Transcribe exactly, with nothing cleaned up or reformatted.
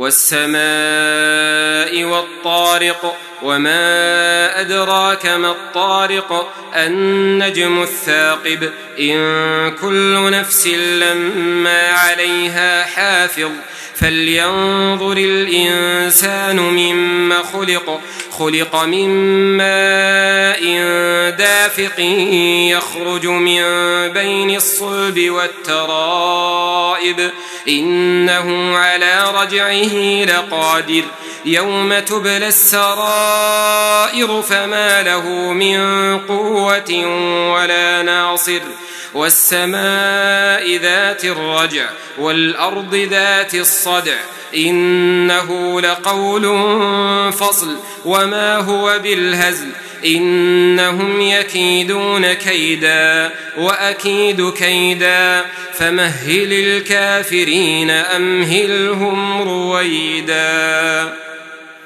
والسماء والطارق وما أدراك ما الطارق النجم الثاقب إن كل نفس لما عليها حافظ فلينظر الإنسان مما خلق خلق من ماء دافق يخرج من بين الصلب والترائب إنه على رجعه لقادر يوم تبلى السرائر فما له من قوة ولا ناصر والسماء ذات الرجع والأرض ذات الصدع إنه لقول فصل وما هو بالهزل إنهم يكيدون كيدا وأكيد كيدا فمهل الكافرين أمهلهم رويدا.